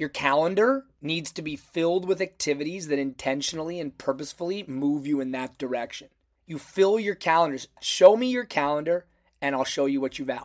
Your calendar needs to be filled with activities that intentionally and purposefully move you in that direction. You fill your calendars. Show me your calendar, and I'll show you what you value.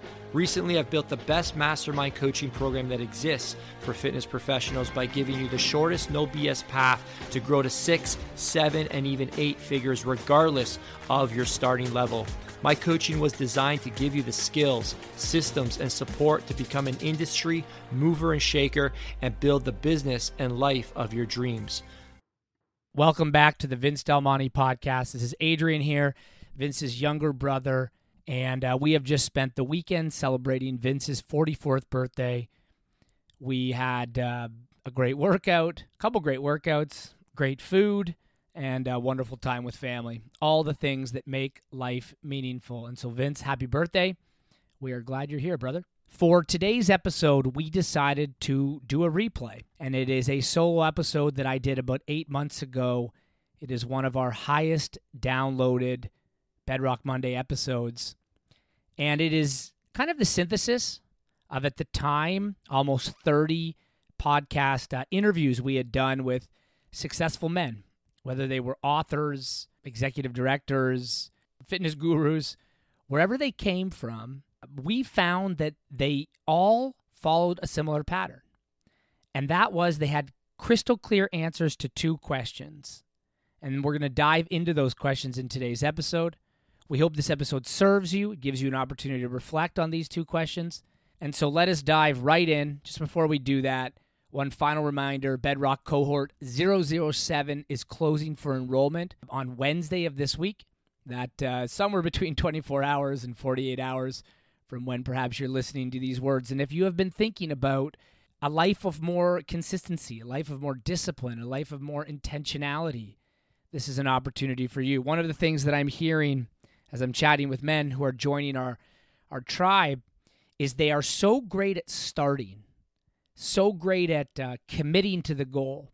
Recently, I've built the best mastermind coaching program that exists for fitness professionals by giving you the shortest, no BS path to grow to 6, 7, and even 8 figures, regardless of your starting level. My coaching was designed to give you the skills, systems, and support to become an industry mover and shaker and build the business and life of your dreams. Welcome back to the Vince Del Monte podcast. This is Adrian here, Vince's younger brother. And we have just spent the weekend celebrating Vince's 44th birthday. We had a great workout, a couple great workouts, great food, and a wonderful time with family. All the things that make life meaningful. And so, Vince, happy birthday. We are glad you're here, brother. For today's episode, we decided to do a replay. And it is a solo episode that I did about 8 months ago. It is one of our highest downloaded Bedrock Monday episodes, and it is kind of the synthesis of, at the time, almost 30 podcast interviews we had done with successful men, whether they were authors, executive directors, fitness gurus, wherever they came from. We found that they all followed a similar pattern, and that was they had crystal clear answers to two questions, and we're going to dive into those questions in today's episode. We hope this episode serves you, gives you an opportunity to reflect on these two questions. And so let us dive right in. Just before we do that, one final reminder, Bedrock Cohort 007 is closing for enrollment on Wednesday of this week. That somewhere between 24 hours and 48 hours from when perhaps you're listening to these words. And if you have been thinking about a life of more consistency, a life of more discipline, a life of more intentionality, this is an opportunity for you. One of the things that I'm hearing as I'm chatting with men who are joining our tribe, is they are so great at starting, so great at committing to the goal,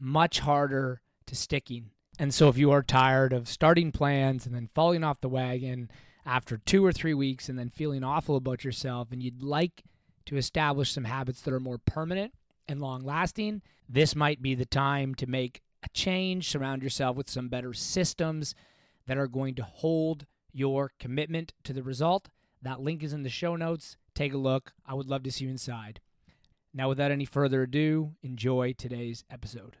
much harder to sticking. And so if you are tired of starting plans and then falling off the wagon after 2 or 3 weeks and then feeling awful about yourself, and you'd like to establish some habits that are more permanent and long-lasting, this might be the time to make a change, surround yourself with some better systems that are going to hold your commitment to the result. That link is in the show notes. Take a look. I would love to see you inside. Now, without any further ado, enjoy today's episode.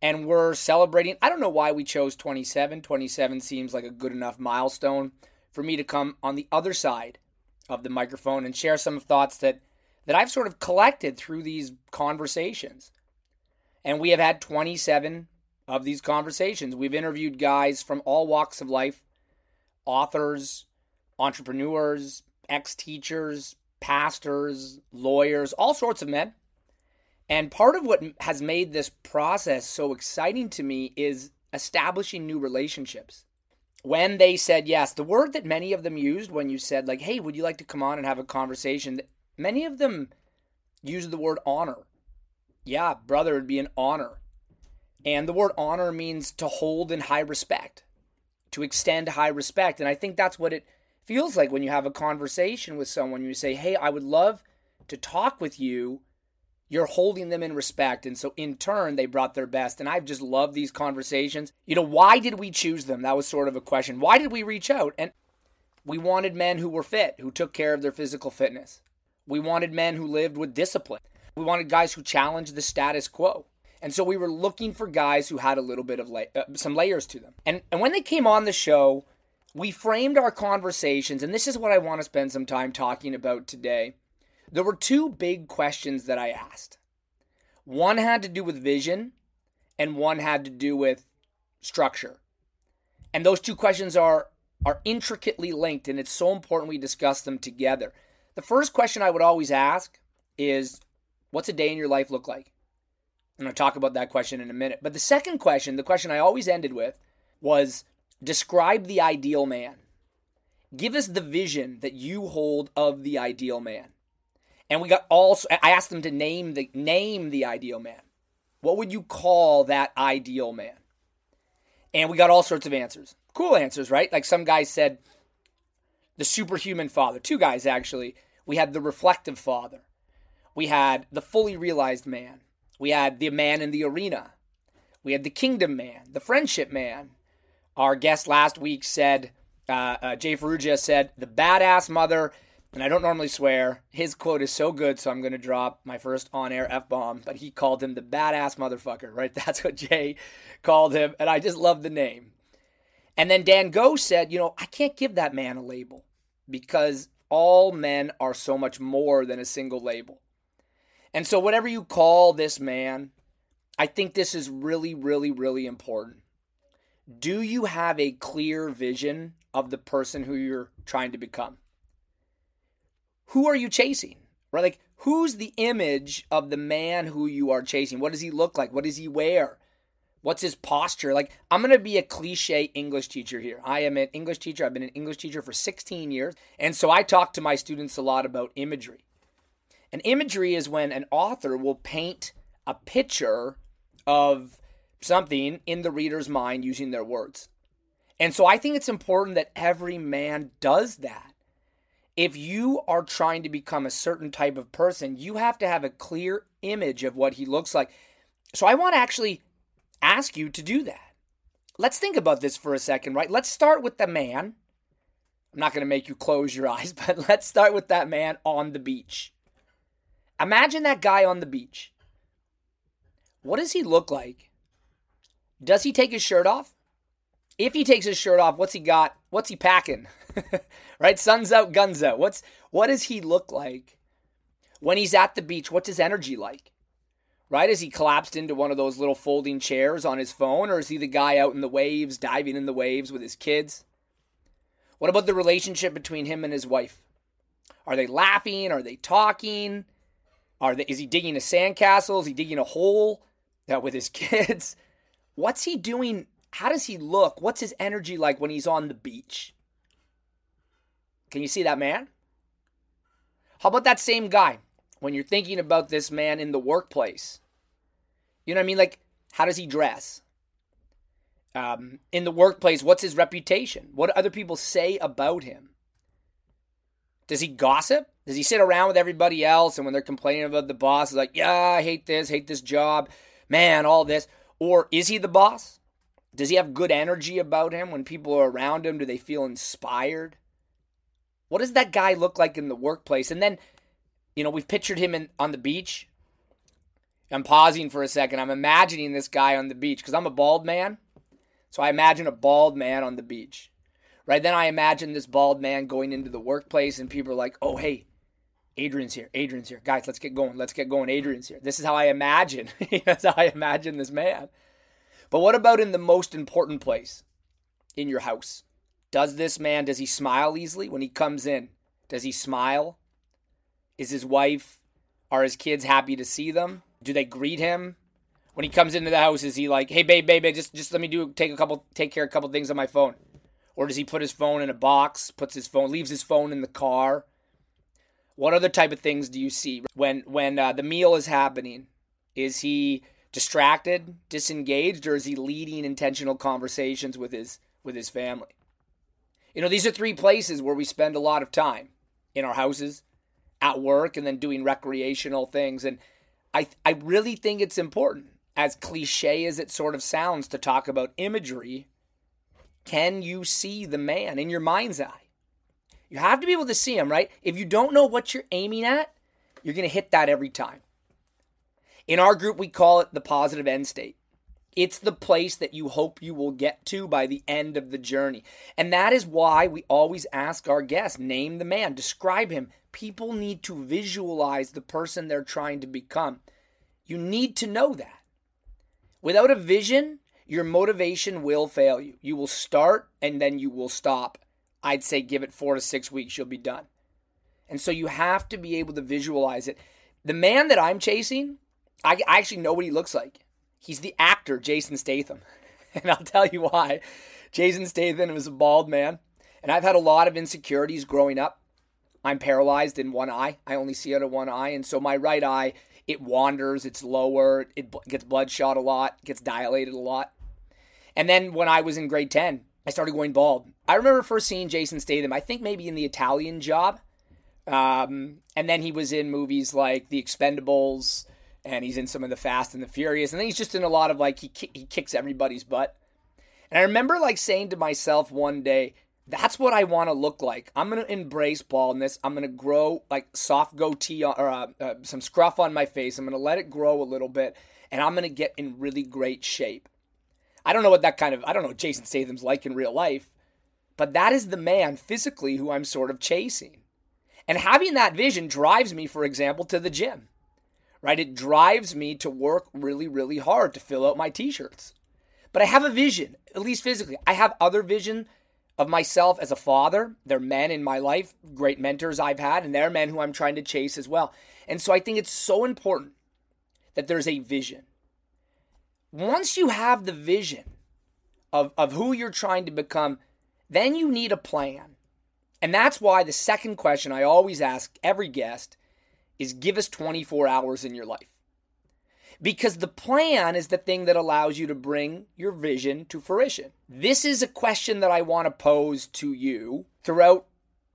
And we're celebrating. I don't know why we chose 27. 27 seems like a good enough milestone for me to come on the other side of the microphone and share some thoughts that I've sort of collected through these conversations. And we have had 27 of these conversations. We've interviewed guys from all walks of life, authors, entrepreneurs, ex-teachers, pastors, lawyers, all sorts of men. And part of what has made this process so exciting to me is establishing new relationships. When they said yes, the word that many of them used when you said, like, hey, would you like to come on and have a conversation? Many of them used the word honor. Yeah, brother, it'd be an honor. And the word honor means to hold in high respect, to extend high respect. And I think that's what it feels like when you have a conversation with someone. You say, hey, I would love to talk with you. You're holding them in respect. And so in turn, they brought their best. And I've just loved these conversations. You know, why did we choose them? That was sort of a question. Why did we reach out? And we wanted men who were fit, who took care of their physical fitness. We wanted men who lived with discipline. We wanted guys who challenged the status quo. And so we were looking for guys who had a little bit of some layers to them. And when they came on the show, we framed our conversations, and this is what I want to spend some time talking about today. There were two big questions that I asked. One had to do with vision, and one had to do with structure. And those two questions are intricately linked, and it's so important we discuss them together. The first question I would always ask is, what's a day in your life look like? I'm going to talk about that question in a minute. But the second question, the question I always ended with, was describe the ideal man. Give us the vision that you hold of the ideal man. And we got I asked them to name the ideal man. What would you call that ideal man? And we got all sorts of answers. Cool answers, right? Like some guy said, the superhuman father. Two guys, actually. We had the reflective father. We had the fully realized man. We had the man in the arena. We had the kingdom man, the friendship man. Our guest last week said, Jay Ferrugia said, the badass mother. And I don't normally swear. His quote is so good, so I'm going to drop my first on-air F-bomb. But he called him the badass motherfucker, right? That's what Jay called him. And I just love the name. And then Dan Goh said, I can't give that man a label because all men are so much more than a single label. And so whatever you call this man, I think this is really, really, really important. Do you have a clear vision of the person who you're trying to become? Who are you chasing? Right? Like, who's the image of the man who you are chasing? What does he look like? What does he wear? What's his posture? Like, I'm going to be a cliche English teacher here. I am an English teacher. I've been an English teacher for 16 years. And so I talk to my students a lot about imagery. And imagery is when an author will paint a picture of something in the reader's mind using their words. And so I think it's important that every man does that. If you are trying to become a certain type of person, you have to have a clear image of what he looks like. So I want to actually ask you to do that. Let's think about this for a second, right? Let's start with the man. I'm not going to make you close your eyes, but let's start with that man on the beach. Imagine that guy on the beach. What does he look like? Does he take his shirt off? If he takes his shirt off, what's he got? What's he packing? Right? Sun's out, guns out. What does he look like? When he's at the beach, what's his energy like? Right? Is he collapsed into one of those little folding chairs on his phone? Or is he the guy out in the waves, diving in the waves with his kids? What about the relationship between him and his wife? Are they laughing? Are they talking? Is he digging a sandcastle? Is he digging a hole with his kids? What's he doing? How does he look? What's his energy like when he's on the beach? Can you see that man? How about that same guy? When you're thinking about this man in the workplace, you know what I mean? Like, how does he dress? In the workplace, what's his reputation? What do other people say about him? Does he gossip? Does he sit around with everybody else? And when they're complaining about the boss, like, yeah, I hate this job, man, all this. Or is he the boss? Does he have good energy about him? When people are around him, do they feel inspired? What does that guy look like in the workplace? And then, we've pictured him on the beach. I'm pausing for a second. I'm imagining this guy on the beach because I'm a bald man. So I imagine a bald man on the beach, right? Then I imagine this bald man going into the workplace and people are like, oh, hey, Adrian's here. Guys, let's get going. Adrian's here. This is how I imagine. That's how I imagine this man. But what about in the most important place, in your house? Does he smile easily when he comes in? Does he smile? Is his wife, are his kids happy to see them? Do they greet him? When he comes into the house, is he like, hey, babe, just let me take care of a couple things on my phone? Or does he put his phone in a box, leaves his phone in the car? What other type of things do you see? When the meal is happening, is he distracted, disengaged, or is he leading intentional conversations with his family? These are three places where we spend a lot of time, in our houses, at work, and then doing recreational things. And I really think it's important, as cliche as it sort of sounds, to talk about imagery. Can you see the man in your mind's eye? You have to be able to see him, right? If you don't know what you're aiming at, you're going to hit that every time. In our group, we call it the positive end state. It's the place that you hope you will get to by the end of the journey. And that is why we always ask our guests, name the man, describe him. People need to visualize the person they're trying to become. You need to know that. Without a vision, your motivation will fail you. You will start and then you will stop. I'd say give it 4 to 6 weeks, you'll be done. And so you have to be able to visualize it. The man that I'm chasing, I actually know what he looks like. He's the actor, Jason Statham. and I'll tell you why. Jason Statham was a bald man, and I've had a lot of insecurities growing up. I'm paralyzed in one eye. I only see out of one eye, and so my right eye, it wanders, it's lower, it gets bloodshot a lot, gets dilated a lot. And then when I was in grade 10, I started going bald. I remember first seeing Jason Statham, I think maybe in The Italian Job. And then he was in movies like The Expendables, and he's in some of The Fast and The Furious. And then he's just in a lot of, like, he kicks everybody's butt. And I remember, like, saying to myself one day, that's what I want to look like. I'm going to embrace baldness. I'm going to grow, like, soft goatee or some scruff on my face. I'm going to let it grow a little bit, and I'm going to get in really great shape. I don't know what that kind of, I don't know what Jason Statham's like in real life, but that is the man physically who I'm sort of chasing. And having that vision drives me, for example, to the gym, right? It drives me to work really, really hard to fill out my t-shirts. But I have a vision, at least physically. I have other vision of myself as a father. There are men in my life, great mentors I've had, and there are men who I'm trying to chase as well. And so I think it's so important that there's a vision. Once you have the vision of who you're trying to become, then you need a plan. And that's why the second question I always ask every guest is, give us 24 hours in your life. Because the plan is the thing that allows you to bring your vision to fruition. This is a question that I want to pose to you throughout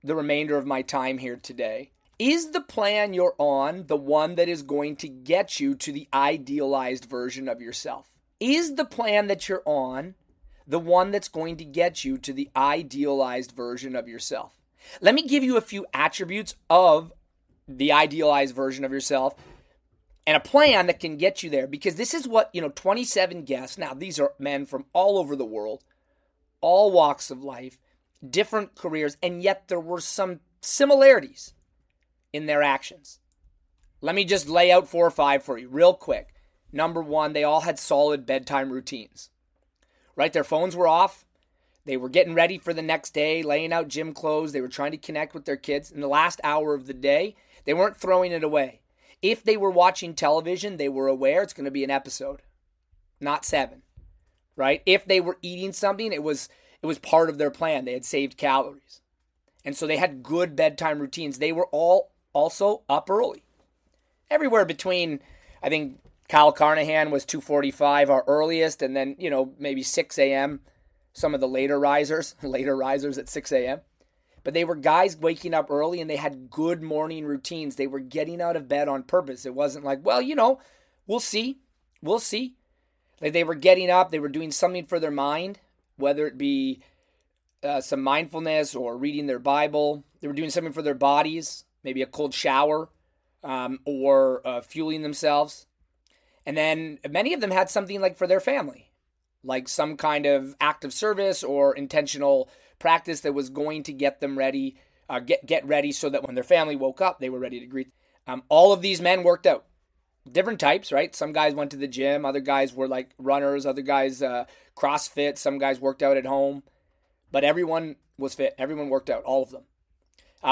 the remainder of my time here today. Is the plan you're on the one that is going to get you to the idealized version of yourself? Is the plan that you're on the one that's going to get you to the idealized version of yourself? Let me give you a few attributes of the idealized version of yourself and a plan that can get you there, because this is what, 27 guests, now these are men from all over the world, all walks of life, different careers, and yet there were some similarities in their actions. Let me just lay out 4 or 5 for you real quick. Number one, they all had solid bedtime routines, right? Their phones were off. They were getting ready for the next day, laying out gym clothes. They were trying to connect with their kids. In the last hour of the day, they weren't throwing it away. If they were watching television, they were aware it's going to be an episode, not 7, right? If they were eating something, it was part of their plan. They had saved calories. And so they had good bedtime routines. They were all also up early. Everywhere between, I think Kyle Carnahan was 2:45 our earliest, and then, maybe 6 a.m., some of the later risers at 6 a.m. But they were guys waking up early, and they had good morning routines. They were getting out of bed on purpose. It wasn't like, well, we'll see. Like, they were getting up. They were doing something for their mind, whether it be some mindfulness or reading their Bible. They were doing something for their bodies, maybe a cold shower, or fueling themselves. And then many of them had something like for their family, like some kind of act of service or intentional practice that was going to get them ready, get ready so that when their family woke up, they were ready to greet. All of these men worked out. Different types, right? Some guys went to the gym. Other guys were like runners. Other guys CrossFit. Some guys worked out at home. But everyone was fit. Everyone worked out, all of them.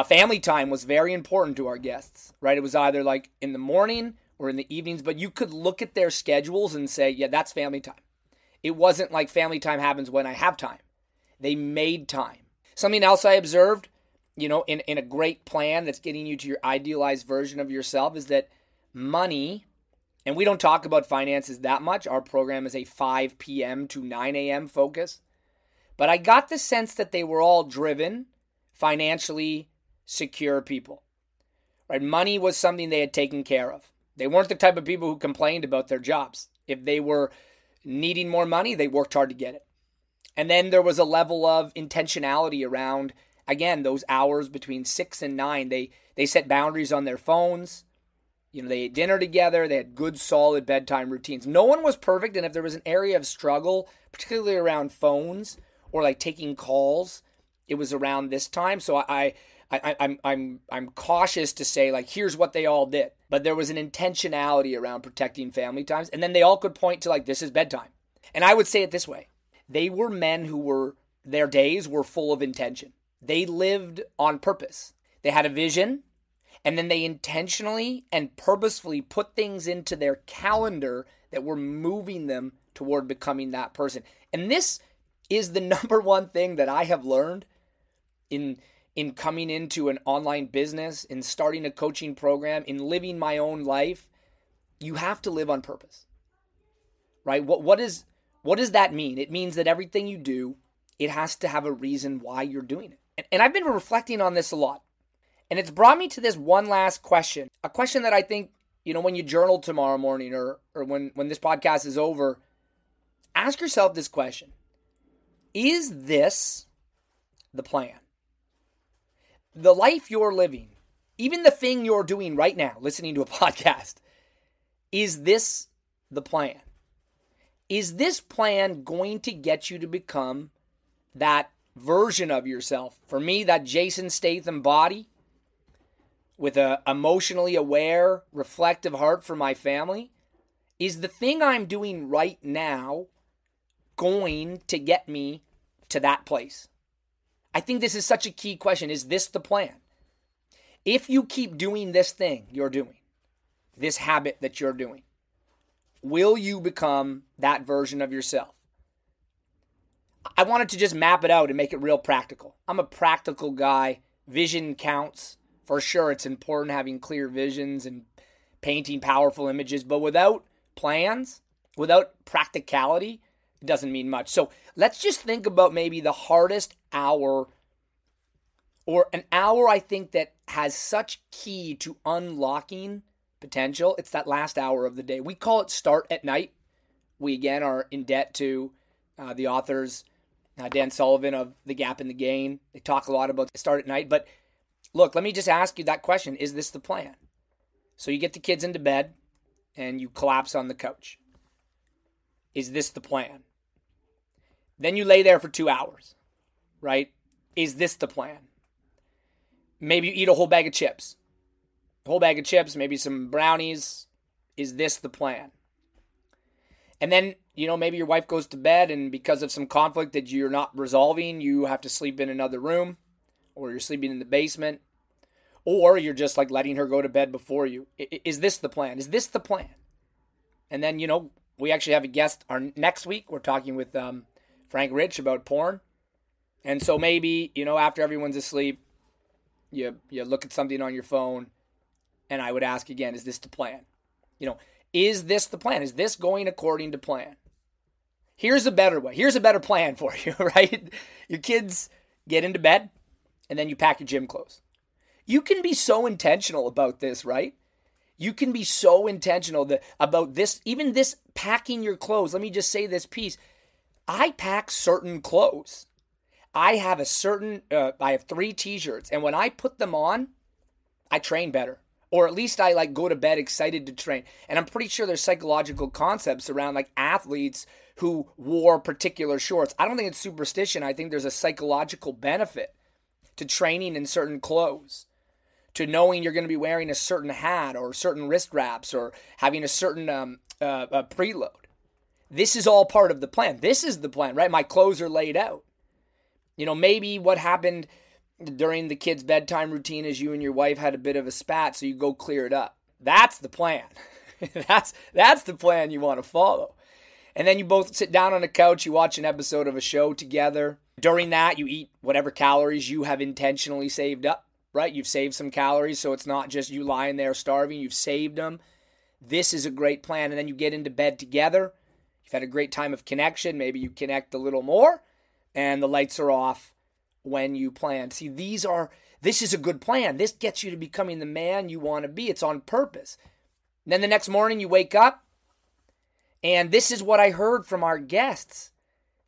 Family time was very important to our guests, right? It was either like in the morning or in the evenings, but you could look at their schedules and say, yeah, that's family time. It wasn't like family time happens when I have time. They made time. Something else I observed, in a great plan that's getting you to your idealized version of yourself is that money, and we don't talk about finances that much. Our program is a 5 p.m. to 9 a.m. focus. But I got the sense that they were all driven, financially secure people, right? Money was something they had taken care of. They weren't the type of people who complained about their jobs. If they were needing more money, they worked hard to get it. And then there was a level of intentionality around, again, those hours between 6 and 9. They set boundaries on their phones. They ate dinner together. They had good, solid bedtime routines. No one was perfect. And if there was an area of struggle, particularly around phones, or like taking calls, it was around this time. So I'm cautious to say like, here's what they all did. But there was an intentionality around protecting family times. And then they all could point to like, this is bedtime. And I would say it this way. They were men who were, their days were full of intention. They lived on purpose. They had a vision, and then they intentionally and purposefully put things into their calendar that were moving them toward becoming that person. And this is the number one thing that I have learned in coming into an online business, in starting a coaching program, in living my own life. You have to live on purpose, right? What does that mean? It means that everything you do, it has to have a reason why you're doing it. And I've been reflecting on this a lot. And it's brought me to this one last question, a question that I think, you know, when you journal tomorrow morning or when this podcast is over, ask yourself this question. Is this the plan? The life you're living, even the thing you're doing right now, listening to a podcast, is this the plan? Is this plan going to get you to become that version of yourself? For me, that Jason Statham body with a emotionally aware, reflective heart for my family. Is the thing I'm doing right now going to get me to that place? I think this is such a key question. Is this the plan? If you keep doing this thing you're doing, this habit that you're doing, will you become that version of yourself? I wanted to just map it out and make it real practical. I'm a practical guy. Vision counts. For sure, it's important having clear visions and painting powerful images, but without plans, without practicality, it doesn't mean much. So let's just think about maybe the hardest hour, or an hour I think that has such key to unlocking potential. It's that last hour of the day. We call it start at night. We again are in debt to the authors, Dan Sullivan of The Gap in the Gain. They talk a lot about start at night, but look, let me just ask you that question. Is this the plan? So you get the kids into bed and you collapse on the couch. Is this the plan? Then you lay there for 2 hours, right? Is this the plan? Maybe you eat a whole bag of chips. A whole bag of chips, maybe some brownies. Is this the plan? And then, you know, maybe your wife goes to bed and because of some conflict that you're not resolving, you have to sleep in another room, or you're sleeping in the basement, or you're just like letting her go to bed before you. Is this the plan? Is this the plan? And then, you know, we actually have a guest next week. We're talking with Frank Rich about porn. And so maybe, you know, after everyone's asleep, you look at something on your phone, and I would ask again, is this the plan? You know, is this the plan? Is this going according to plan? Here's a better way. Here's a better plan for you, right? Your kids get into bed, and then you pack your gym clothes. You can be so intentional about this, right? You can be so intentional about this, even this packing your clothes. Let me just say this piece. I pack certain clothes. I have I have 3 t-shirts, and when I put them on, I train better. Or at least I like go to bed excited to train. And I'm pretty sure there's psychological concepts around like athletes who wore particular shorts. I don't think it's superstition. I think there's a psychological benefit to training in certain clothes, to knowing you're going to be wearing a certain hat or certain wrist wraps or having a certain preload. This is all part of the plan. This is the plan, right? My clothes are laid out. You know, maybe what happened during the kids' bedtime routine is you and your wife had a bit of a spat, so you go clear it up. That's the plan. That's the plan you want to follow. And then you both sit down on a couch, you watch an episode of a show together. During that, you eat whatever calories you have intentionally saved up, right? You've saved some calories, so it's not just you lying there starving. You've saved them. This is a great plan. And then you get into bed together. You've had a great time of connection. Maybe you connect a little more, and the lights are off when you plan. See, this is a good plan. This gets you to becoming the man you want to be. It's on purpose. And then the next morning, you wake up, and this is what I heard from our guests.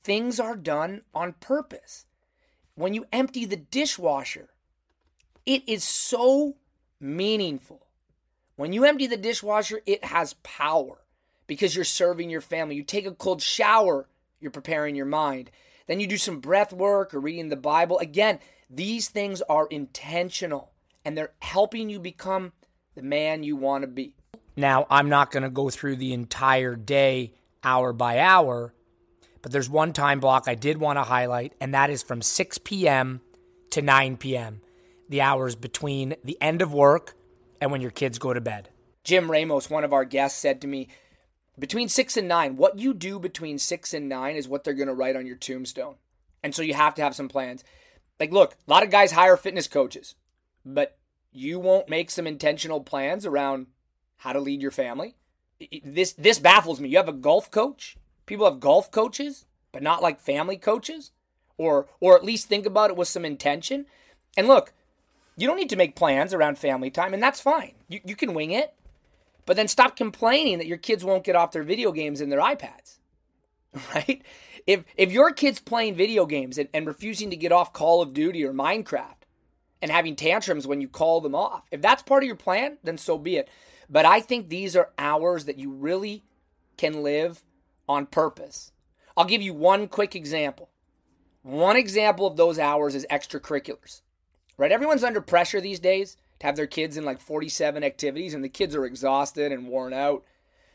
Things are done on purpose. When you empty the dishwasher, it is so meaningful. When you empty the dishwasher, it has power because you're serving your family. You take a cold shower, you're preparing your mind. Then you do some breath work or reading the Bible. Again, these things are intentional, and they're helping you become the man you want to be. Now, I'm not going to go through the entire day, hour by hour, but there's one time block I did want to highlight, and that is from 6 p.m. to 9 p.m., the hours between the end of work and when your kids go to bed. Jim Ramos, one of our guests, said to me, Between 6 and 9, what you do between 6 and 9 is what they're going to write on your tombstone. And so you have to have some plans. Like, look, a lot of guys hire fitness coaches, but you won't make some intentional plans around how to lead your family. This baffles me. You have a golf coach. People have golf coaches, but not like family coaches, or at least think about it with some intention. And look, you don't need to make plans around family time, and that's fine. You can wing it, but then stop complaining that your kids won't get off their video games and their iPads, right? If your kid's playing video games and refusing to get off Call of Duty or Minecraft and having tantrums when you call them off, if that's part of your plan, then so be it. But I think these are hours that you really can live on purpose. I'll give you one quick example. One example of those hours is extracurriculars, right? Everyone's under pressure these days to have their kids in like 47 activities, and the kids are exhausted and worn out.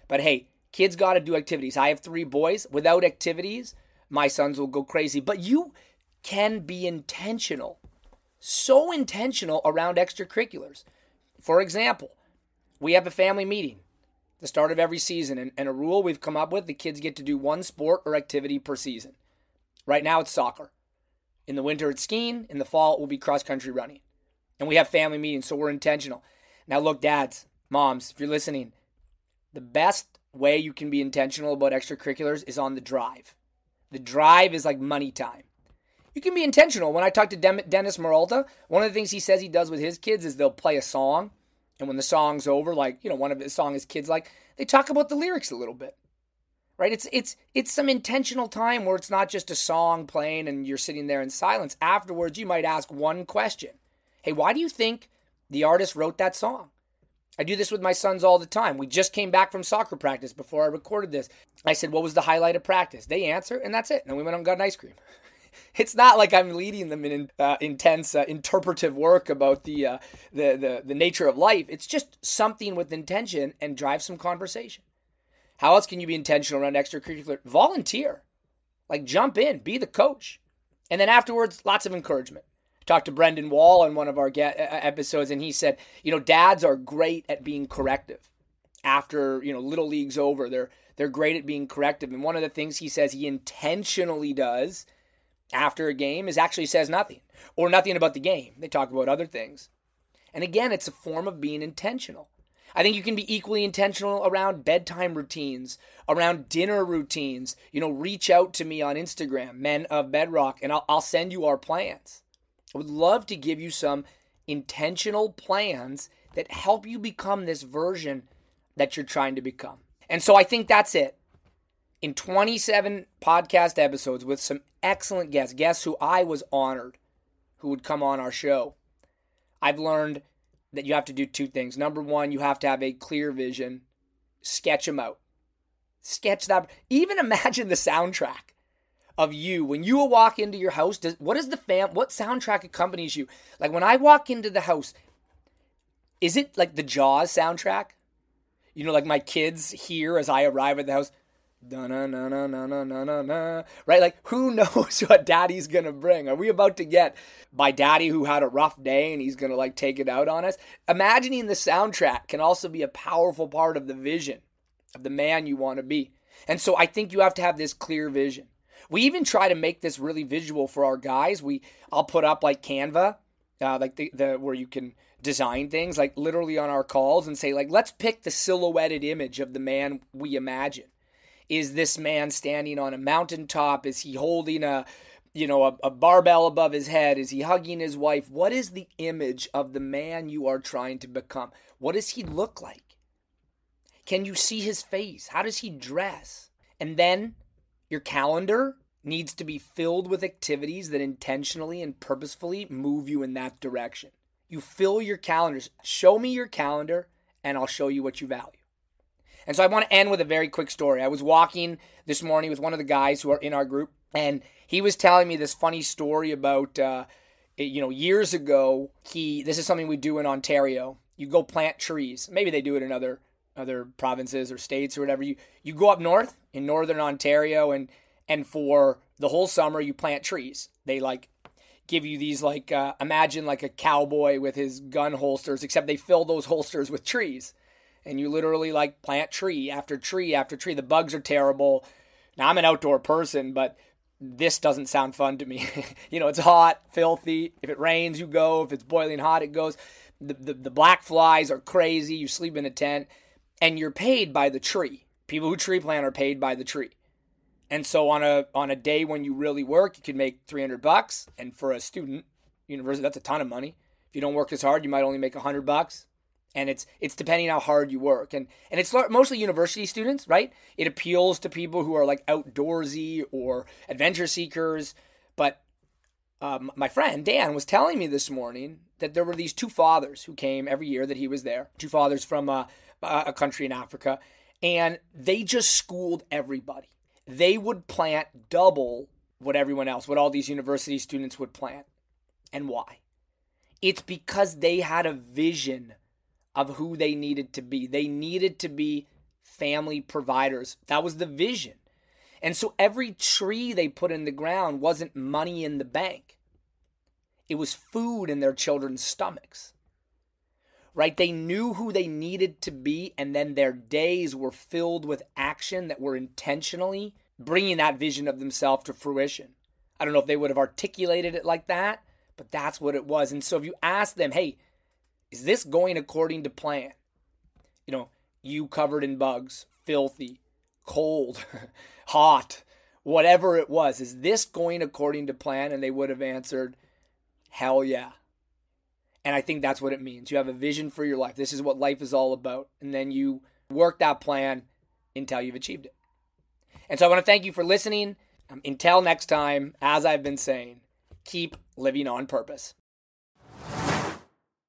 But hey, kids got to do activities. I have 3 boys. Without activities, my sons will go crazy. But you can be intentional, so intentional around extracurriculars. For example, we have a family meeting at the start of every season, and a rule we've come up with, the kids get to do one sport or activity per season. Right now it's soccer. In the winter it's skiing. In the fall it will be cross-country running. And we have family meetings, so we're intentional. Now look, dads, moms, if you're listening, the best way you can be intentional about extracurriculars is on the drive. The drive is like money time. You can be intentional. When I talk to Dennis Moralta, one of the things he says he does with his kids is they'll play a song, and when the song's over, like, you know, one of the songs his kids like, they talk about the lyrics a little bit. Right? It's some intentional time where it's not just a song playing and you're sitting there in silence. Afterwards, you might ask one question. Hey, why do you think the artist wrote that song? I do this with my sons all the time. We just came back from soccer practice before I recorded this. I said, what was the highlight of practice? They answer, and that's it. And then we went out and got an ice cream. It's not like I'm leading them in intense interpretive work about the nature of life. It's just something with intention and drive some conversation. How else can you be intentional around extracurricular? Volunteer. Like, jump in. Be the coach. And then afterwards, lots of encouragement. I talked to Brendan Wall in one of our episodes, and he said, you know, dads are great at being corrective. After, you know, little league's over, they're great at being corrective. And one of the things he says he intentionally does after a game is actually says nothing. Or nothing about the game. They talk about other things. And again, it's a form of being intentional. I think you can be equally intentional around bedtime routines, around dinner routines. You know, reach out to me on Instagram, Men of Bedrock, and I'll send you our plans. I would love to give you some intentional plans that help you become this version that you're trying to become. And so I think that's it. In 27 podcast episodes with some excellent guests who I was honored who would come on our show, I've learned that you have to do 2 things. Number 1, you have to have a clear vision. Sketch them out. Sketch that. Even imagine the soundtrack of you. When you walk into your house, what soundtrack accompanies you? Like when I walk into the house, is it like the Jaws soundtrack? You know, like my kids hear as I arrive at the house, da-na-na-na-na-na-na-na, right? Like, who knows what daddy's gonna bring? Are we about to get by daddy who had a rough day and he's gonna like take it out on us? Imagining the soundtrack can also be a powerful part of the vision of the man you want to be. And so I think you have to have this clear vision. We even try to make this really visual for our guys. I'll put up like Canva, like the where you can design things, like literally on our calls, and say like, let's pick the silhouetted image of the man we imagine. Is this man standing on a mountaintop? Is he holding a barbell above his head? Is he hugging his wife? What is the image of the man you are trying to become? What does he look like? Can you see his face? How does he dress? And then your calendar needs to be filled with activities that intentionally and purposefully move you in that direction. You fill your calendars. Show me your calendar, and I'll show you what you value. And so I want to end with a very quick story. I was walking this morning with one of the guys who are in our group, and he was telling me this funny story about, years ago, this is something we do in Ontario. You go plant trees. Maybe they do it in other provinces or states or whatever. You go up north in northern Ontario, and for the whole summer you plant trees. They like give you these like imagine like a cowboy with his gun holsters, except they fill those holsters with trees. and you literally like plant tree after tree after tree. The bugs are terrible. Now, I'm an outdoor person, but this doesn't sound fun to me. You know, it's hot, filthy. If it rains, you go. If it's boiling hot, it goes. The black flies are crazy. You sleep in a tent, and you're paid by the tree. People who tree plant are paid by the tree. And so on a day when you really work, you can make $300. And for a student, university, that's a ton of money. If you don't work as hard, you might only make $100. And it's depending how hard you work. And it's mostly university students, right? It appeals to people who are like outdoorsy or adventure seekers. But my friend Dan was telling me this morning that there were these two fathers who came every year that he was there, two fathers from a country in Africa. And they just schooled everybody. They would plant double what everyone else, what all these university students would plant. And why? It's because they had a vision of who they needed to be. They needed to be family providers. That was the vision. And so every tree they put in the ground wasn't money in the bank. It was food in their children's stomachs, right? They knew who they needed to be, and then their days were filled with action that were intentionally bringing that vision of themselves to fruition. I don't know if they would have articulated it like that, but that's what it was. And so if you ask them, hey, is this going according to plan? You know, you covered in bugs, filthy, cold, hot, whatever it was. Is this going according to plan? And they would have answered, hell yeah. And I think that's what it means. You have a vision for your life. This is what life is all about. And then you work that plan until you've achieved it. And so I want to thank you for listening. Until next time, as I've been saying, keep living on purpose.